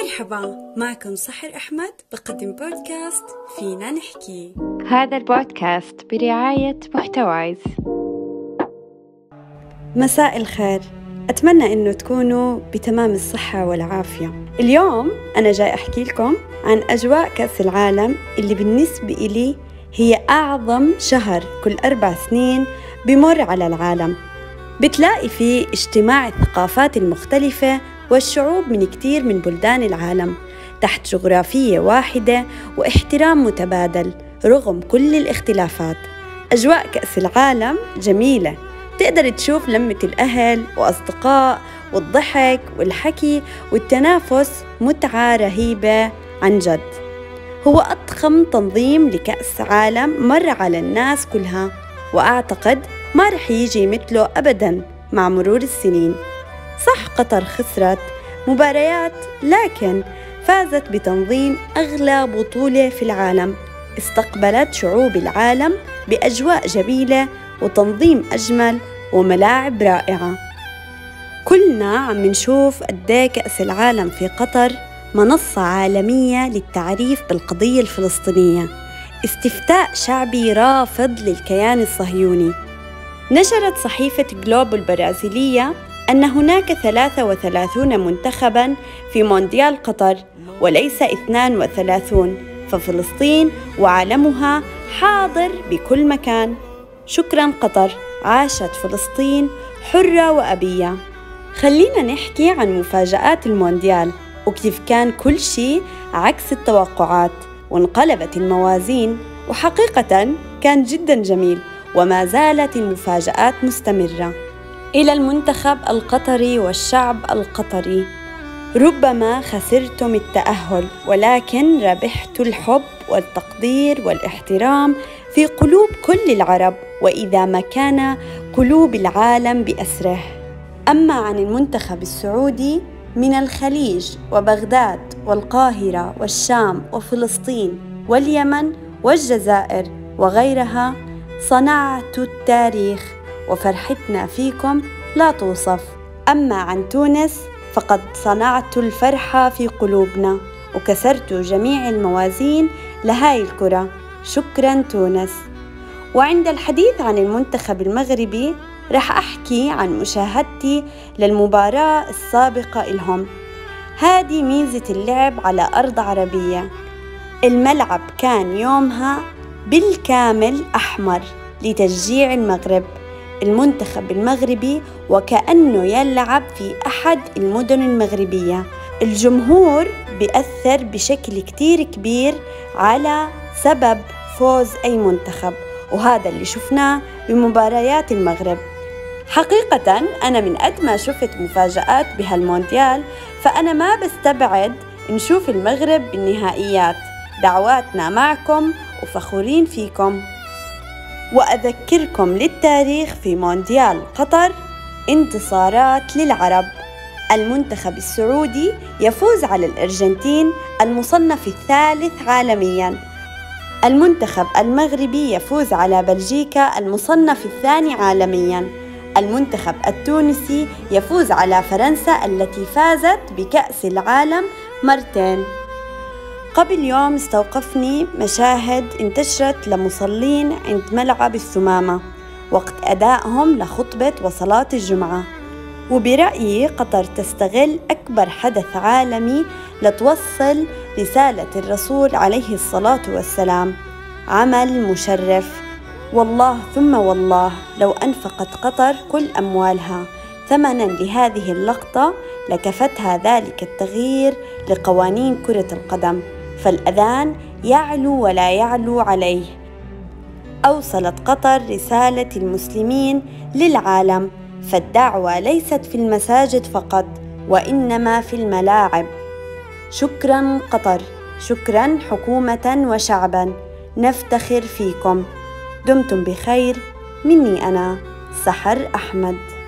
مرحبا، معكم صحر أحمد بقدم بودكاست فينا نحكي. هذا البودكاست برعاية محتوايز. مساء الخير، أتمنى أنه تكونوا بتمام الصحة والعافية. اليوم أنا جاي أحكي لكم عن أجواء كأس العالم اللي بالنسبة إلي هي أعظم شهر كل 4 سنين بمر على العالم، بتلاقي فيه اجتماع الثقافات المختلفة والشعوب من كتير من بلدان العالم تحت جغرافية واحدة واحترام متبادل رغم كل الاختلافات. أجواء كأس العالم جميلة، تقدر تشوف لمة الأهل وأصدقاء والضحك والحكي والتنافس، متعة رهيبة عن جد. هو أضخم تنظيم لكأس عالم مر على الناس كلها، وأعتقد ما رح يجي مثله أبداً مع مرور السنين. صح قطر خسرت مباريات لكن فازت بتنظيم أغلى بطولة في العالم، استقبلت شعوب العالم بأجواء جميلة وتنظيم أجمل وملاعب رائعة. كلنا عم نشوف قديه كأس العالم في قطر منصة عالمية للتعريف بالقضية الفلسطينية، استفتاء شعبي رافض للكيان الصهيوني. نشرت صحيفة جلوبو البرازيلية أن هناك 33 منتخباً في مونديال قطر وليس 32، ففلسطين وعالمها حاضر بكل مكان. شكراً قطر، عاشت فلسطين حرة وأبية. خلينا نحكي عن مفاجآت المونديال وكيف كان كل شيء عكس التوقعات وانقلبت الموازين، وحقيقة كان جداً جميل وما زالت المفاجآت مستمرة. إلى المنتخب القطري والشعب القطري، ربما خسرتم التأهل ولكن ربحت الحب والتقدير والاحترام في قلوب كل العرب، وإذا ما كان قلوب العالم بأسره. أما عن المنتخب السعودي، من الخليج وبغداد والقاهرة والشام وفلسطين واليمن والجزائر وغيرها، صنعت التاريخ وفرحتنا فيكم لا توصف. أما عن تونس، فقد صنعت الفرحة في قلوبنا وكسرت جميع الموازين لهاي الكرة، شكراً تونس. وعند الحديث عن المنتخب المغربي، رح أحكي عن مشاهدتي للمباراة السابقة إلهم. هذه ميزة اللعب على أرض عربية، الملعب كان يومها بالكامل أحمر لتشجيع المغرب، المنتخب المغربي وكأنه يلعب في أحد المدن المغربية. الجمهور بيأثر بشكل كتير كبير على سبب فوز أي منتخب، وهذا اللي شفناه بمباريات المغرب. حقيقة أنا من قد ما شفت مفاجآت بهالمونديال، فأنا ما بستبعد نشوف المغرب بالنهائيات. دعواتنا معكم وفخورين فيكم. وأذكركم للتاريخ في مونديال قطر، انتصارات للعرب. المنتخب السعودي يفوز على الأرجنتين المصنف الثالث عالمياً، المنتخب المغربي يفوز على بلجيكا المصنف الثاني عالمياً، المنتخب التونسي يفوز على فرنسا التي فازت بكأس العالم مرتين. قبل يوم استوقفني مشاهد انتشرت لمصلين عند ملعب الثمامة وقت أدائهم لخطبة وصلاة الجمعة، وبرأيي قطر تستغل أكبر حدث عالمي لتوصل رسالة الرسول عليه الصلاة والسلام. عمل مشرف والله، ثم والله لو أنفقت قطر كل أموالها ثمناً لهذه اللقطة لكفتها ذلك التغيير لقوانين كرة القدم، فالأذان يعلو ولا يعلو عليه. أوصلت قطر رسالة المسلمين للعالم، فالدعوة ليست في المساجد فقط وإنما في الملاعب. شكراً قطر، شكراً حكومة وشعباً، نفتخر فيكم. دمتم بخير، مني أنا صحر أحمد.